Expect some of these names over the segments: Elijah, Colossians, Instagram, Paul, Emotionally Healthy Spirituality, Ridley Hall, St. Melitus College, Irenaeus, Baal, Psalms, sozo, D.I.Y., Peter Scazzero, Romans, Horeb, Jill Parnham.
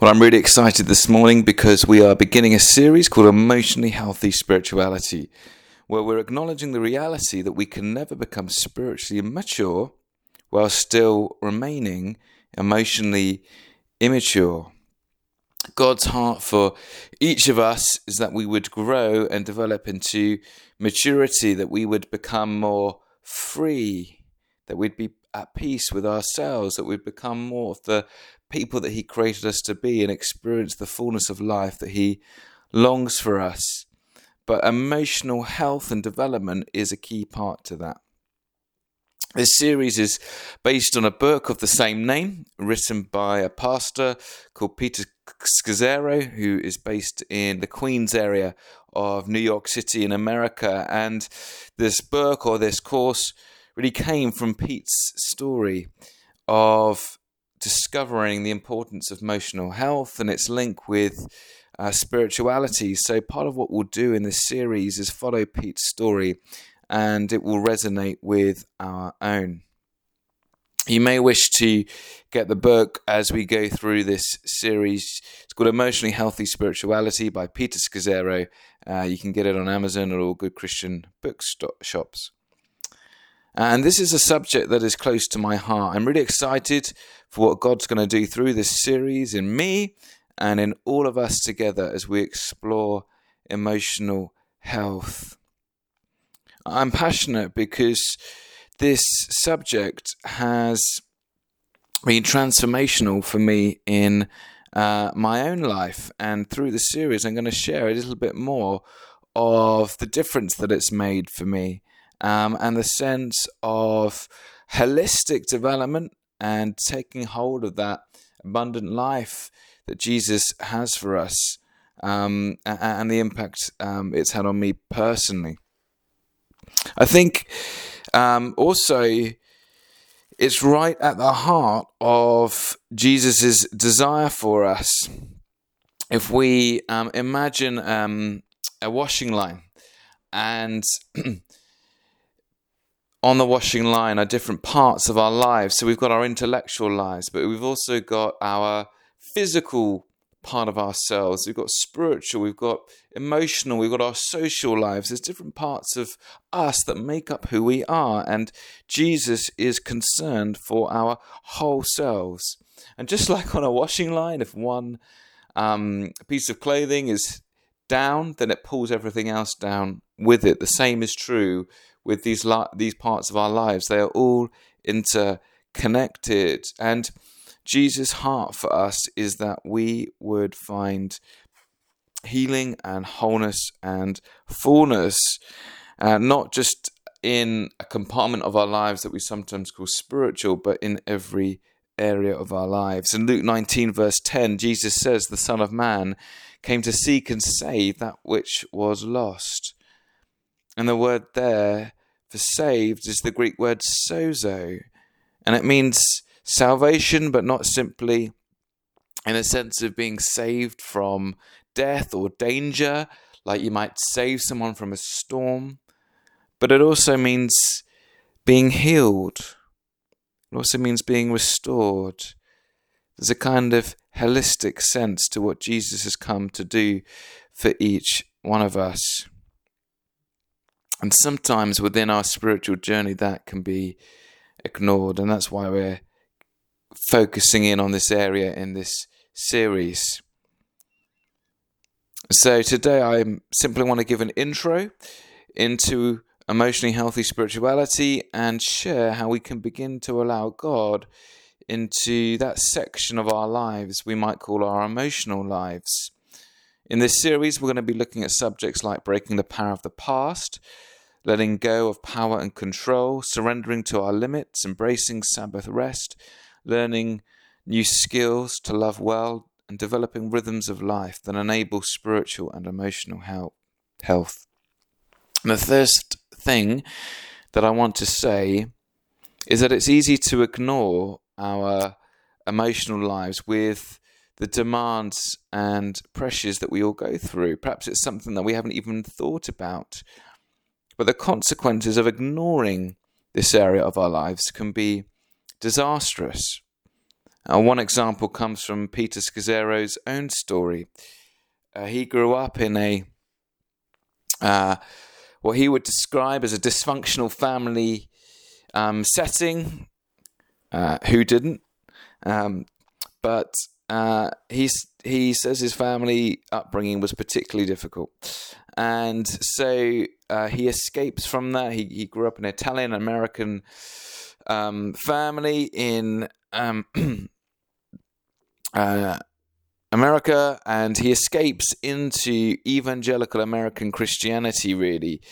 Well, I'm really excited this morning because we are beginning a series called Emotionally Healthy Spirituality, where we're acknowledging the reality that we can never become spiritually mature while still remaining emotionally immature. God's heart for each of us is that we would grow and develop into maturity, that we would become more free, that we'd be at peace with ourselves, that we'd become more of the people that He created us to be and experience the fullness of life that He longs for us. But emotional health and development is a key part to that. This series is based on a book of the same name, written by a pastor called Peter Scazzero, who is based in the Queens area of New York City in America. And this book, or this course, really came from Pete's story of discovering the importance of emotional health and its link with spirituality. So part of what we'll do in this series is follow Pete's story, and it will resonate with our own. You may wish to get the book as we go through this series. It's called Emotionally Healthy Spirituality by Peter Scazzero. You can get it on Amazon or all good Christian bookshops. And this is a subject that is close to my heart. I'm really excited for what God's going to do through this series in me and in all of us together as we explore emotional health. I'm passionate because this subject has been transformational for me in my own life, and through the series I'm going to share a little bit more of the difference that it's made for me and the sense of holistic development and taking hold of that abundant life that Jesus has for us and the impact it's had on me personally. I think also it's right at the heart of Jesus' desire for us. If we imagine a washing line, and on the washing line are different parts of our lives. So we've got our intellectual lives, but we've also got our physical part of ourselves, we've got spiritual, we've got emotional, we've got our social lives. There's different parts of us that make up who we are, and Jesus is concerned for our whole selves. And just like on a washing line, if one piece of clothing is down, then it pulls everything else down with it. The same is true with these parts of our lives. They are all interconnected, and Jesus' heart for us is that we would find healing and wholeness and fullness, not just in a compartment of our lives that we sometimes call spiritual, but in every area of our lives. In Luke 19 verse 10, Jesus says, "The Son of Man came to seek and save that which was lost." And the word there for saved is the Greek word sozo, and it means salvation, but not simply in a sense of being saved from death or danger, like you might save someone from a storm, but it also means being healed. It also means being restored. There's a kind of holistic sense to what Jesus has come to do for each one of us. And sometimes within our spiritual journey, that can be ignored, and that's why we're focusing in on this area in this series. So today I simply want to give an intro into emotionally healthy spirituality and share how we can begin to allow God into that section of our lives we might call our emotional lives. In this series we're going to be looking at subjects like breaking the power of the past, letting go of power and control, surrendering to our limits, embracing Sabbath rest, learning new skills to love well, and developing rhythms of life that enable spiritual and emotional health. And the first thing that I want to say is that it's easy to ignore our emotional lives with the demands and pressures that we all go through. Perhaps it's something that we haven't even thought about, but the consequences of ignoring this area of our lives can be disastrous. One example comes from Peter Scazzero's own story. He grew up in a what he would describe as a dysfunctional family setting. Who didn't? But he says his family upbringing was particularly difficult, and so he escapes from that. He grew up in an Italian-American family in America, and he escapes into evangelical American Christianity, really.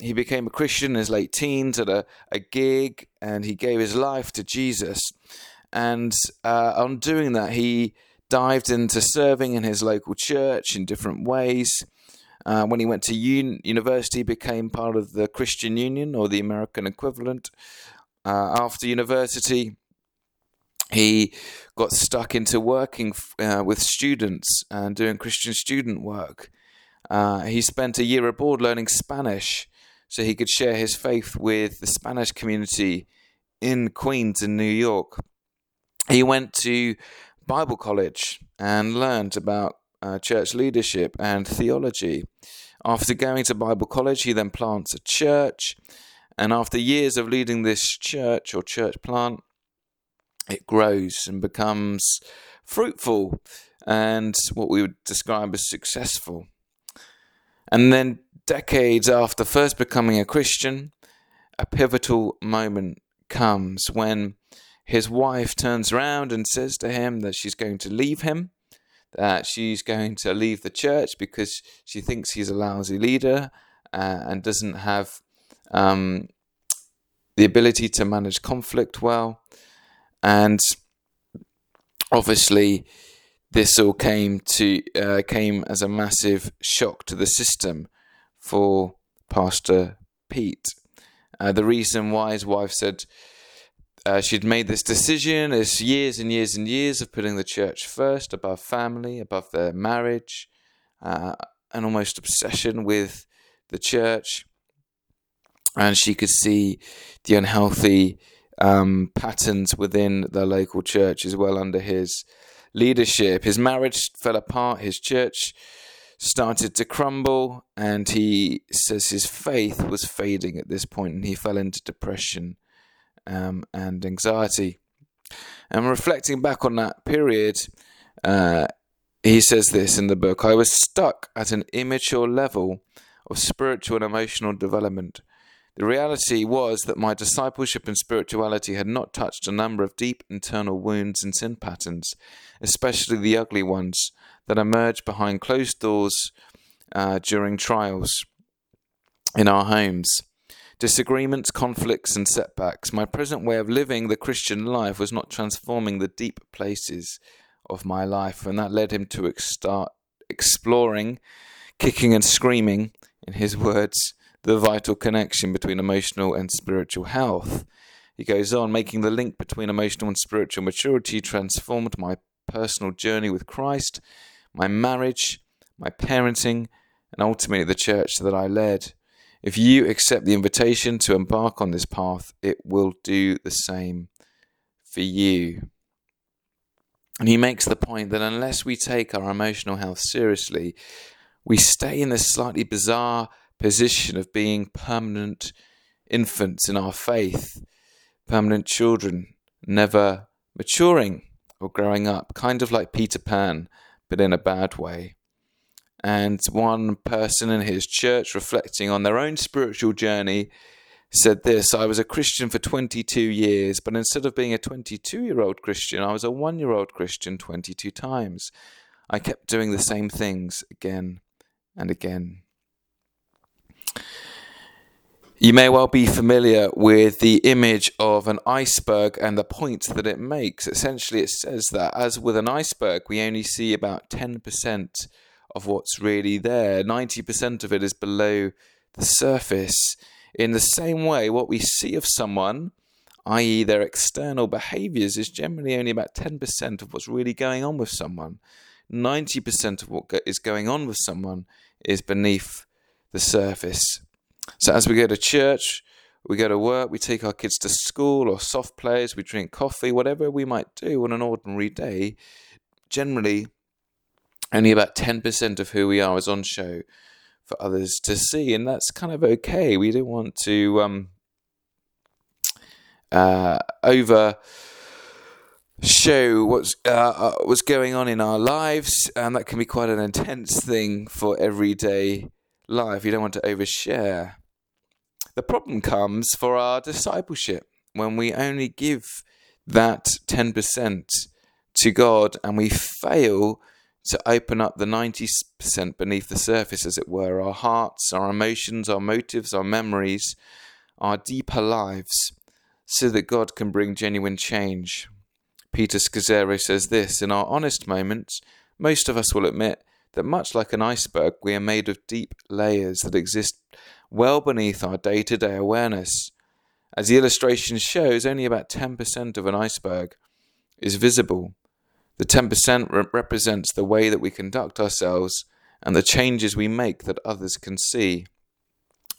He became a Christian in his late teens at a gig, and he gave his life to Jesus. And on doing that, he dived into serving in his local church in different ways. When he went to university, he became part of the Christian Union, or the American equivalent. After university, he got stuck into working with students and doing Christian student work. He spent a year abroad learning Spanish so he could share his faith with the Spanish community in Queens in New York. He went to Bible college and learned about church leadership and theology. After going to Bible college, he then plants a church. And after years of leading this church or church plant, it grows and becomes fruitful and what we would describe as successful. And then decades after first becoming a Christian, a pivotal moment comes when his wife turns around and says to him that she's going to leave him, that she's going to leave the church because she thinks he's a lousy leader and doesn't have the ability to manage conflict well. And obviously, this all came as a massive shock to the system for Pastor Pete. The reason why his wife said she'd made this decision is years and years and years of putting the church first, above family, above their marriage, an almost obsession with the church. And she could see the unhealthy patterns within the local church as well under his leadership. His marriage fell apart, his church started to crumble, and he says his faith was fading at this point, and he fell into depression and anxiety. And reflecting back on that period, he says this in the book: "I was stuck at an immature level of spiritual and emotional development. The reality was that my discipleship and spirituality had not touched a number of deep internal wounds and sin patterns, especially the ugly ones that emerge behind closed doors during trials in our homes. Disagreements, conflicts, and setbacks. My present way of living the Christian life was not transforming the deep places of my life," and that led him to start exploring, kicking and screaming, in his words, the vital connection between emotional and spiritual health. He goes on, "Making the link between emotional and spiritual maturity transformed my personal journey with Christ, my marriage, my parenting, and ultimately the church that I led. If you accept the invitation to embark on this path, it will do the same for you." And he makes the point that unless we take our emotional health seriously, we stay in this slightly bizarre position of being permanent infants in our faith, permanent children, never maturing or growing up, kind of like Peter Pan, but in a bad way. And one person in his church, reflecting on their own spiritual journey, said this: "I was a Christian for 22 years, but instead of being a 22-year-old Christian, I was a 1-year-old Christian 22 times. I kept doing the same things again and again." You may well be familiar with the image of an iceberg and the points that it makes. Essentially, it says that, as with an iceberg, we only see about 10% of what's really there. 90% of it is below the surface. In the same way, what we see of someone, i.e. their external behaviours, is generally only about 10% of what's really going on with someone. 90% of what is going on with someone is beneath the surface. So as we go to church, We go to work, we take our kids to school or soft plays, we drink coffee, whatever we might do on an ordinary day, generally only about 10% of who we are is on show for others to see. And that's kind of okay. We don't want to over show what's going on in our lives. And that can be quite an intense thing for everyday life. You don't want to overshare. The problem comes for our discipleship when we only give that 10% to God and we fail to open up the 90% beneath the surface, as it were, our hearts, our emotions, our motives, our memories, our deeper lives, so that God can bring genuine change. Peter Scazzero says this: in our honest moments, most of us will admit that much like an iceberg, we are made of deep layers that exist well beneath our day-to-day awareness. As the illustration shows, only about 10% of an iceberg is visible. The 10% represents the way that we conduct ourselves and the changes we make that others can see.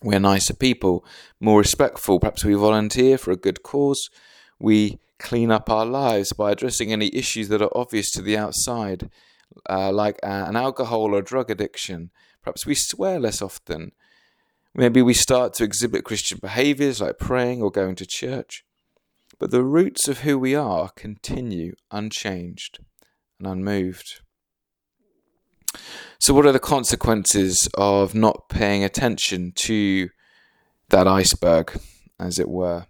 We're nicer people, more respectful. Perhaps we volunteer for a good cause. We clean up our lives by addressing any issues that are obvious to the outside, like an alcohol or drug addiction. Perhaps we swear less often. Maybe we start to exhibit Christian behaviours like praying or going to church. But the roots of who we are continue unchanged and unmoved. So what are the consequences of not paying attention to that iceberg, as it were?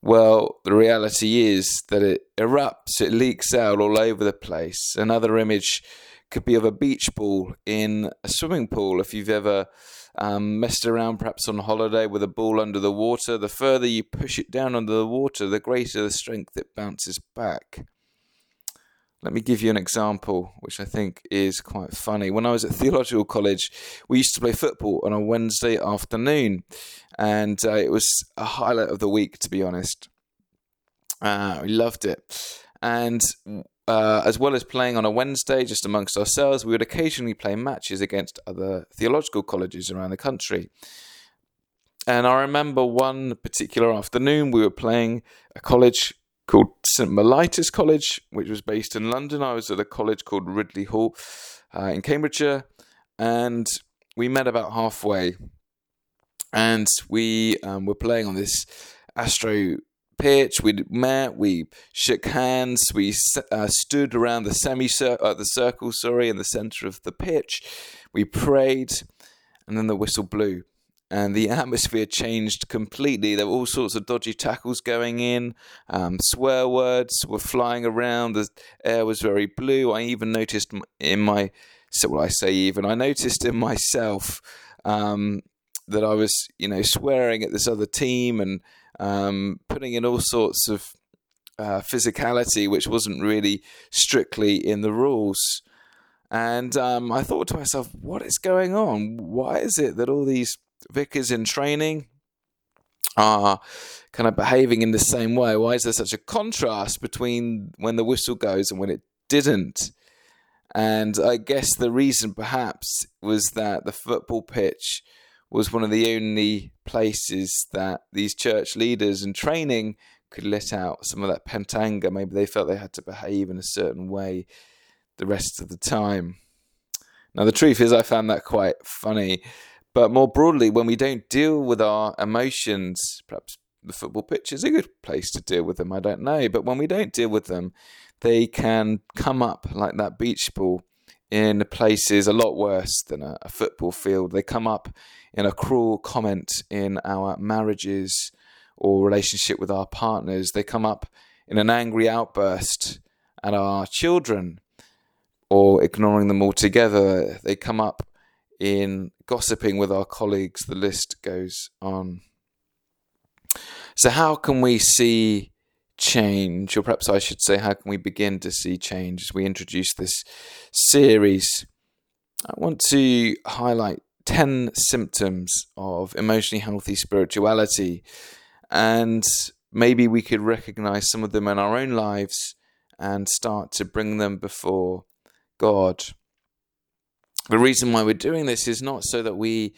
Well, the reality is that it erupts, it leaks out all over the place. Another image could be of a beach ball in a swimming pool. If you've ever messed around perhaps on holiday with a ball under the water, the further you push it down under the water, the greater the strength it bounces back. Let me give you an example, which I think is quite funny. When I was at theological college, we used to play football on a Wednesday afternoon, and it was a highlight of the week, to be honest. We loved it. And as well as playing on a Wednesday just amongst ourselves, we would occasionally play matches against other theological colleges around the country. And I remember one particular afternoon, we were playing a college called St. Melitus College, which was based in London. I was at a college called Ridley Hall in Cambridgeshire, and we met about halfway, and we were playing on this astro pitch. We met, we shook hands, we stood around the circle in the centre of the pitch. We prayed, and then the whistle blew. And the atmosphere changed completely. There were all sorts of dodgy tackles going in. Swear words were flying around. The air was very blue. I noticed in myself that I was, swearing at this other team and putting in all sorts of physicality, which wasn't really strictly in the rules. And I thought to myself, what is going on? Why is it that all these vicars in training are kind of behaving in the same way? Why is there such a contrast between when the whistle goes and when it didn't? And I guess the reason perhaps was that the football pitch was one of the only places that these church leaders in training could let out some of that pent anger. Maybe they felt they had to behave in a certain way the rest of the time. Now, the truth is I found that quite funny. But more broadly, when we don't deal with our emotions, perhaps the football pitch is a good place to deal with them, I don't know. But when we don't deal with them, they can come up like that beach ball in places a lot worse than a football field. They come up in a cruel comment in our marriages or relationship with our partners. They come up in an angry outburst at our children or ignoring them altogether. They come up in gossiping with our colleagues. The list goes on. So how can we see change? Or perhaps I should say, how can we begin to see change as we introduce this series? I want to highlight 10 symptoms of emotionally healthy spirituality. And maybe we could recognize some of them in our own lives and start to bring them before God. The reason why we're doing this is not so that we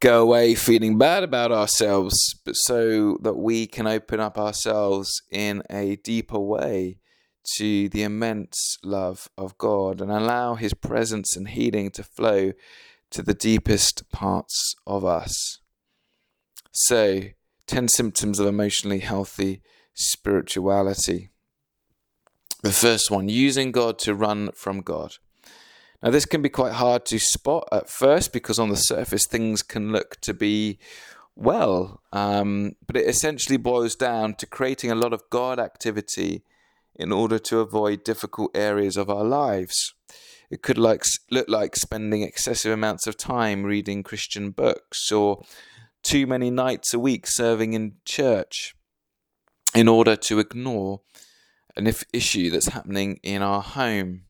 go away feeling bad about ourselves, but so that we can open up ourselves in a deeper way to the immense love of God and allow his presence and healing to flow to the deepest parts of us. So, 10 symptoms of emotionally healthy spirituality. The first one, using God to run from God. Now, this can be quite hard to spot at first because on the surface things can look to be well, but it essentially boils down to creating a lot of God activity in order to avoid difficult areas of our lives. It could look like spending excessive amounts of time reading Christian books or too many nights a week serving in church in order to ignore an issue that's happening in our home.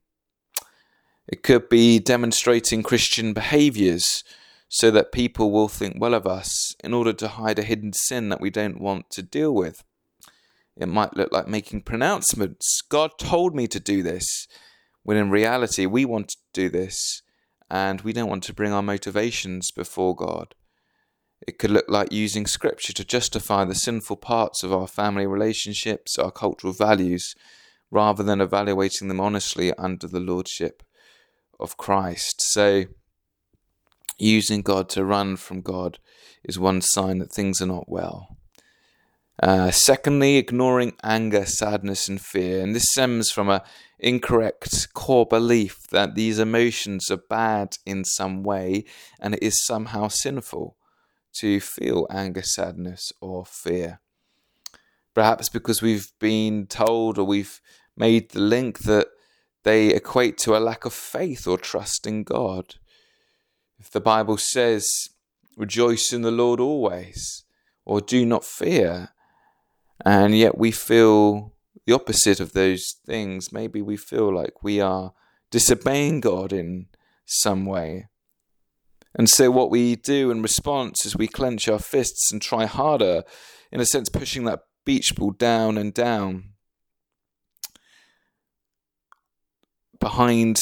It could be demonstrating Christian behaviours so that people will think well of us in order to hide a hidden sin that we don't want to deal with. It might look like making pronouncements. God told me to do this, when in reality we want to do this and we don't want to bring our motivations before God. It could look like using scripture to justify the sinful parts of our family relationships, our cultural values, rather than evaluating them honestly under the lordship of Christ. So, using God to run from God is one sign that things are not well. Secondly, ignoring anger, sadness, and fear. And this stems from an incorrect core belief that these emotions are bad in some way, and it is somehow sinful to feel anger, sadness, or fear. Perhaps because we've been told or we've made the link that they equate to a lack of faith or trust in God. If the Bible says, rejoice in the Lord always, or do not fear, and yet we feel the opposite of those things, maybe we feel like we are disobeying God in some way. And so what we do in response is we clench our fists and try harder, in a sense pushing that beach ball down and down. Behind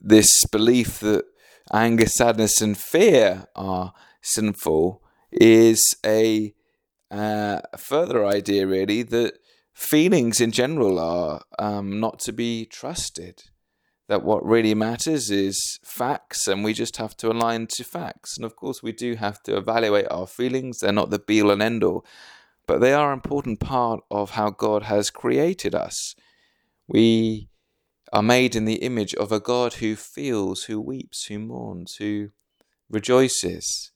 this belief that anger, sadness, and fear are sinful is a further idea, really, that feelings in general are not to be trusted. That what really matters is facts, and we just have to align to facts. And of course, we do have to evaluate our feelings. They're not the be-all and end-all, but they are an important part of how God has created us. We are made in the image of a God who feels, who weeps, who mourns, who rejoices.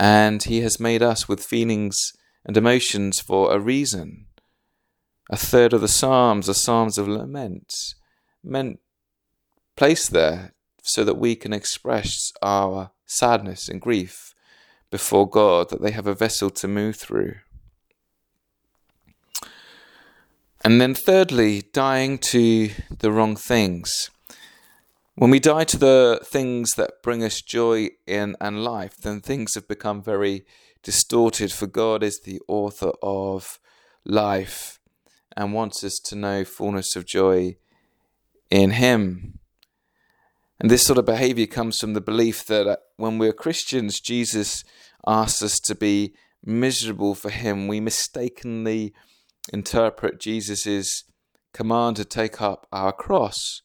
And he has made us with feelings and emotions for a reason. A third of the Psalms are Psalms of lament, meant placed there so that we can express our sadness and grief before God, that they have a vessel to move through. And then thirdly, dying to the wrong things. When we die to the things that bring us joy and life, then things have become very distorted, for God is the author of life and wants us to know fullness of joy in him. And this sort of behaviour comes from the belief that when we're Christians, Jesus asks us to be miserable for him. We mistakenly interpret Jesus' command to take up our cross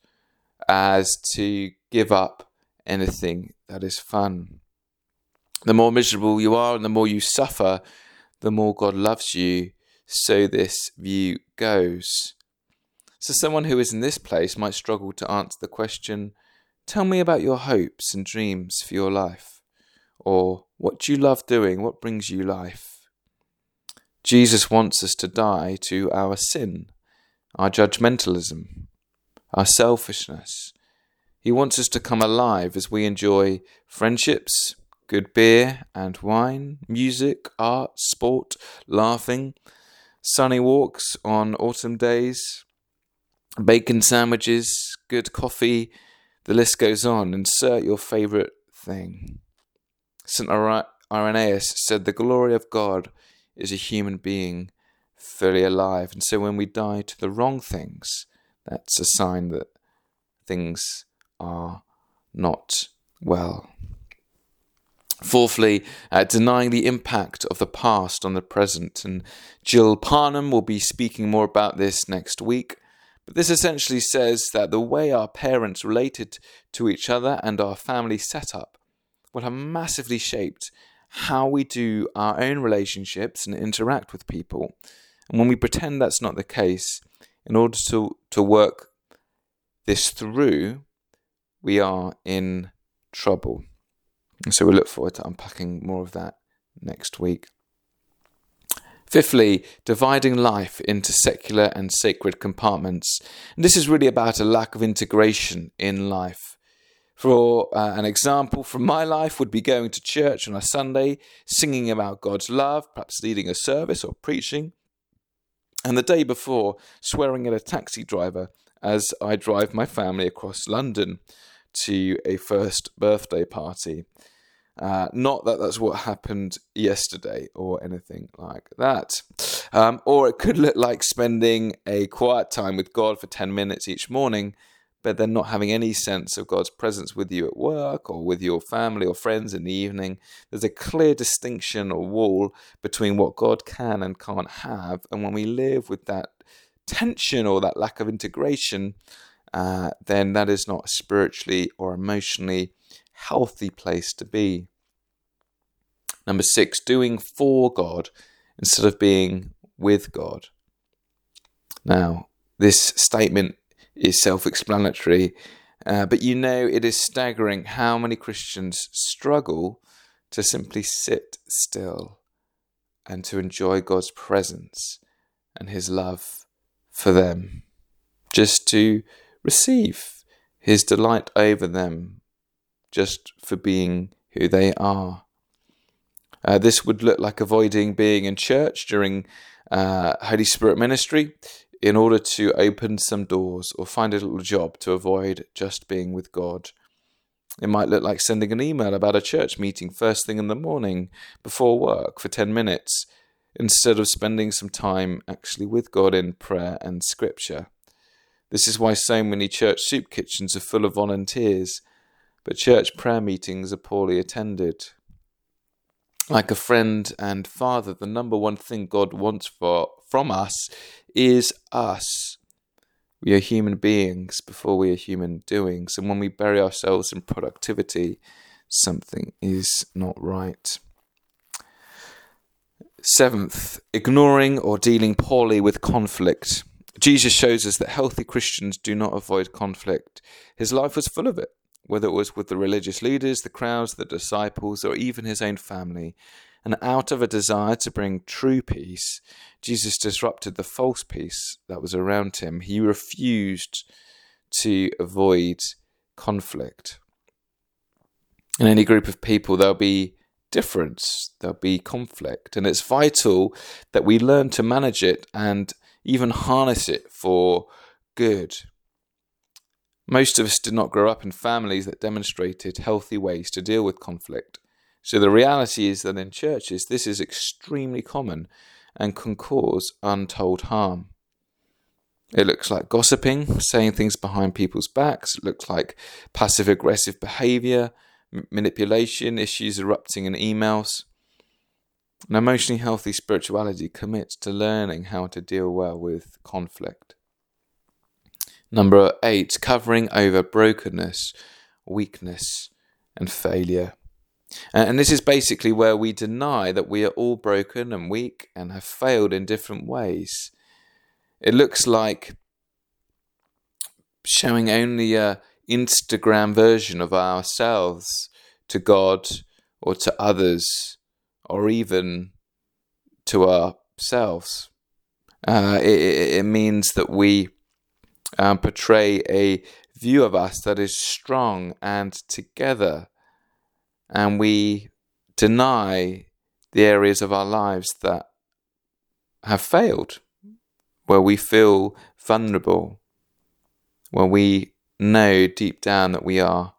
as to give up anything that is fun. The more miserable you are and the more you suffer, the more God loves you. So this view goes. So someone who is in this place might struggle to answer the question, tell me about your hopes and dreams for your life, or what you love doing, what brings you life. Jesus wants us to die to our sin, our judgmentalism, our selfishness. He wants us to come alive as we enjoy friendships, good beer and wine, music, art, sport, laughing, sunny walks on autumn days, bacon sandwiches, good coffee, the list goes on. Insert your favourite thing. St. Irenaeus said, the glory of God is a human being fully alive. And so when we die to the wrong things, that's a sign that things are not well. Fourthly, denying the impact of the past on the present. And Jill Parnham will be speaking more about this next week. But this essentially says that the way our parents related to each other and our family setup will have massively shaped how we do our own relationships and interact with people. And when we pretend that's not the case, in order to work this through, we are in trouble. And so we look forward to unpacking more of that next week. Fifthly, dividing life into secular and sacred compartments. And this is really about a lack of integration in life. For an example from my life would be going to church on a Sunday, singing about God's love, perhaps leading a service or preaching, and the day before swearing at a taxi driver as I drive my family across London to a first birthday party. Not that that's what happened yesterday or anything like that. Or it could look like spending a quiet time with God for 10 minutes each morning, but then not having any sense of God's presence with you at work or with your family or friends in the evening. There's a clear distinction or wall between what God can and can't have. And when we live with that tension or that lack of integration, then that is not a spiritually or emotionally healthy place to be. Number 6, doing for God instead of being with God. Now, this statement is self-explanatory, but you know it is staggering how many Christians struggle to simply sit still and to enjoy God's presence and his love for them, just to receive his delight over them, just for being who they are. This would look like avoiding being in church during Holy Spirit ministry in order to open some doors or find a little job to avoid just being with God. It might look like sending an email about a church meeting first thing in the morning before work for 10 minutes instead of spending some time actually with God in prayer and scripture. This is why so many church soup kitchens are full of volunteers, but church prayer meetings are poorly attended. Like a friend and father, the number one thing God wants from us is us. We are human beings before we are human doings, and when we bury ourselves in productivity, something is not right. 7th, ignoring or dealing poorly with conflict. Jesus shows us that healthy Christians do not avoid conflict. His life was full of it, whether it was with the religious leaders, the crowds, the disciples, or even his own family. And out of a desire to bring true peace, Jesus disrupted the false peace that was around him. He refused to avoid conflict. In any group of people, there'll be difference, there'll be conflict, and it's vital that we learn to manage it and even harness it for good. Most of us did not grow up in families that demonstrated healthy ways to deal with conflict. So the reality is that in churches, this is extremely common and can cause untold harm. It looks like gossiping, saying things behind people's backs. It looks like passive-aggressive behavior, manipulation, issues erupting in emails. An emotionally healthy spirituality commits to learning how to deal well with conflict. Number 8, covering over brokenness, weakness, and failure. And this is basically where we deny that we are all broken and weak and have failed in different ways. It looks like showing only an Instagram version of ourselves to God or to others, or even to ourselves. It means that we portray a view of us that is strong and together, and we deny the areas of our lives that have failed, where we feel vulnerable, where we know deep down that we are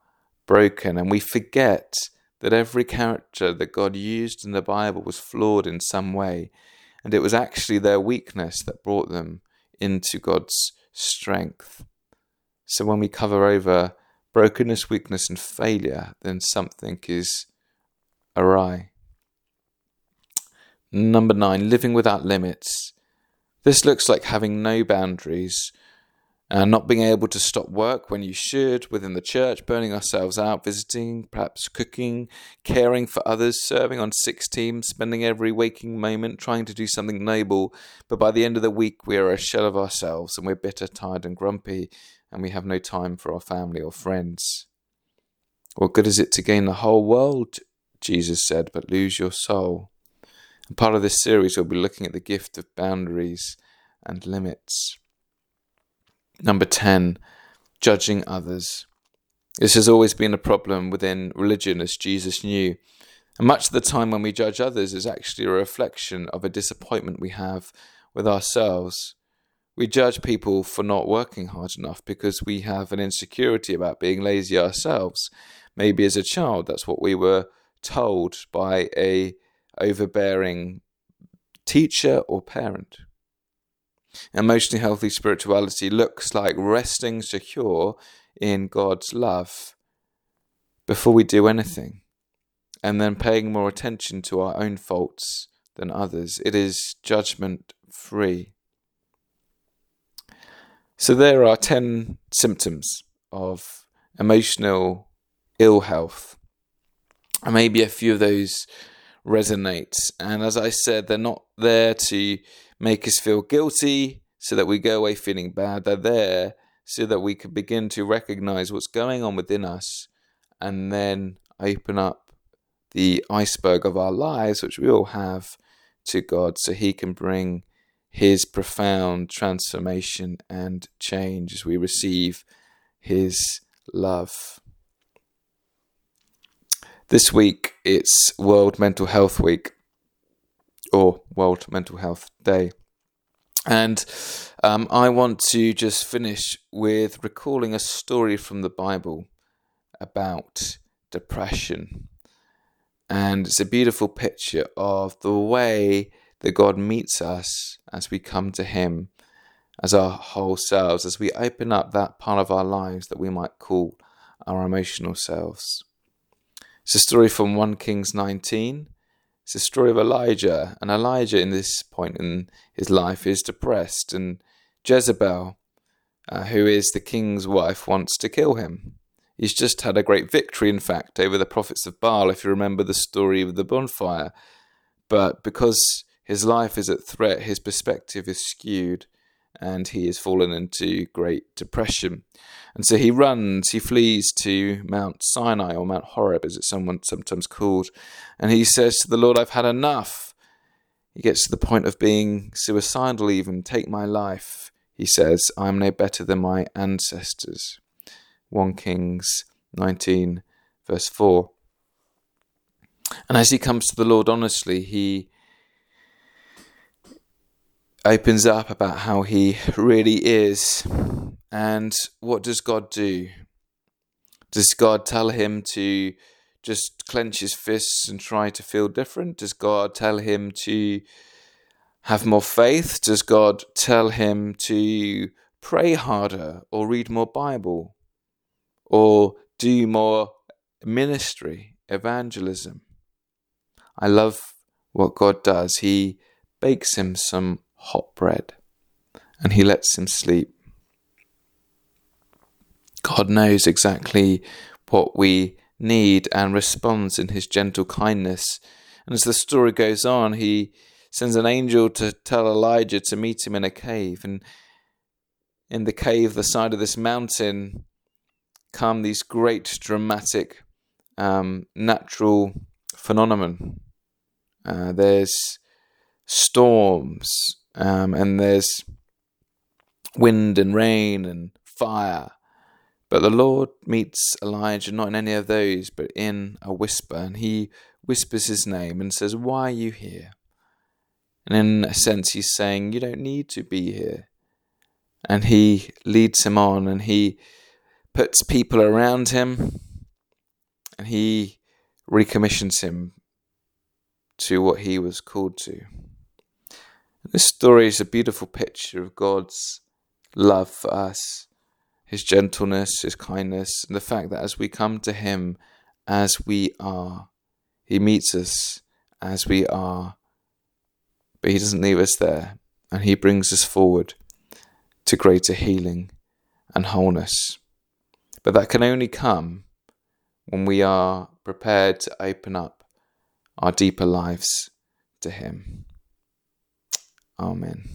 broken, and we forget that every character that God used in the Bible was flawed in some way, and it was actually their weakness that brought them into God's strength. So when we cover over brokenness, weakness, and failure, then something is awry. Number 9, living without limits. This looks like having no boundaries, not being able to stop work when you should, within the church, burning ourselves out, visiting, perhaps cooking, caring for others, serving on 6 teams, spending every waking moment trying to do something noble, but by the end of the week we are a shell of ourselves and we're bitter, tired and grumpy, and we have no time for our family or friends. What good is it to gain the whole world, Jesus said, but lose your soul? And part of this series we'll be looking at the gift of boundaries and limits. Number 10, judging others. This has always been a problem within religion, as Jesus knew. And much of the time when we judge others is actually a reflection of a disappointment we have with ourselves. We judge people for not working hard enough because we have an insecurity about being lazy ourselves. Maybe as a child, that's what we were told by an overbearing teacher or parent. Emotionally healthy spirituality looks like resting secure in God's love before we do anything, and then paying more attention to our own faults than others. It is judgment free. So there are 10 symptoms of emotional ill health, and maybe a few of those resonate. And as I said, they're not there to make us feel guilty so that we go away feeling bad. They're there so that we can begin to recognize what's going on within us and then open up the iceberg of our lives, which we all have, to God, so he can bring his profound transformation and change as we receive his love. This week, it's World Mental Health Week, or World Mental Health Day. And I want to just finish with recalling a story from the Bible about depression. And it's a beautiful picture of the way that God meets us as we come to him as our whole selves, as we open up that part of our lives that we might call our emotional selves. It's a story from 1 Kings 19. It's a story of Elijah. And Elijah, in this point in his life, is depressed. And Jezebel, who is the king's wife, wants to kill him. He's just had a great victory, in fact, over the prophets of Baal, if you remember the story of the bonfire. But because his life is at threat, his perspective is skewed, and he has fallen into great depression. And so he runs, he flees to Mount Sinai, or Mount Horeb as it's sometimes called, and he says to the Lord, I've had enough. He gets to the point of being suicidal even. Take my life, he says, I'm no better than my ancestors. 1 Kings 19 verse 4. And as he comes to the Lord honestly, he opens up about how he really is. And what does God do? Does God tell him to just clench his fists and try to feel different? Does God tell him to have more faith? Does God tell him to pray harder or read more Bible or do more ministry, evangelism? I love what God does. He bakes him some hot bread, and he lets him sleep. God knows exactly what we need and responds in his gentle kindness. And as the story goes on, he sends an angel to tell Elijah to meet him in a cave. And in the cave, the side of this mountain, come these great dramatic natural phenomenon. There's storms, and there's wind and rain and fire. But the Lord meets Elijah not in any of those, but in a whisper. And he whispers his name and says, why are you here? And in a sense, he's saying, you don't need to be here. And he leads him on, and he puts people around him, and he recommissions him to what he was called to. This story is a beautiful picture of God's love for us, his gentleness, his kindness, and the fact that as we come to him as we are, He meets us as we are, but he doesn't leave us there, and he brings us forward to greater healing and wholeness. But that can only come when we are prepared to open up our deeper lives to him. Amen.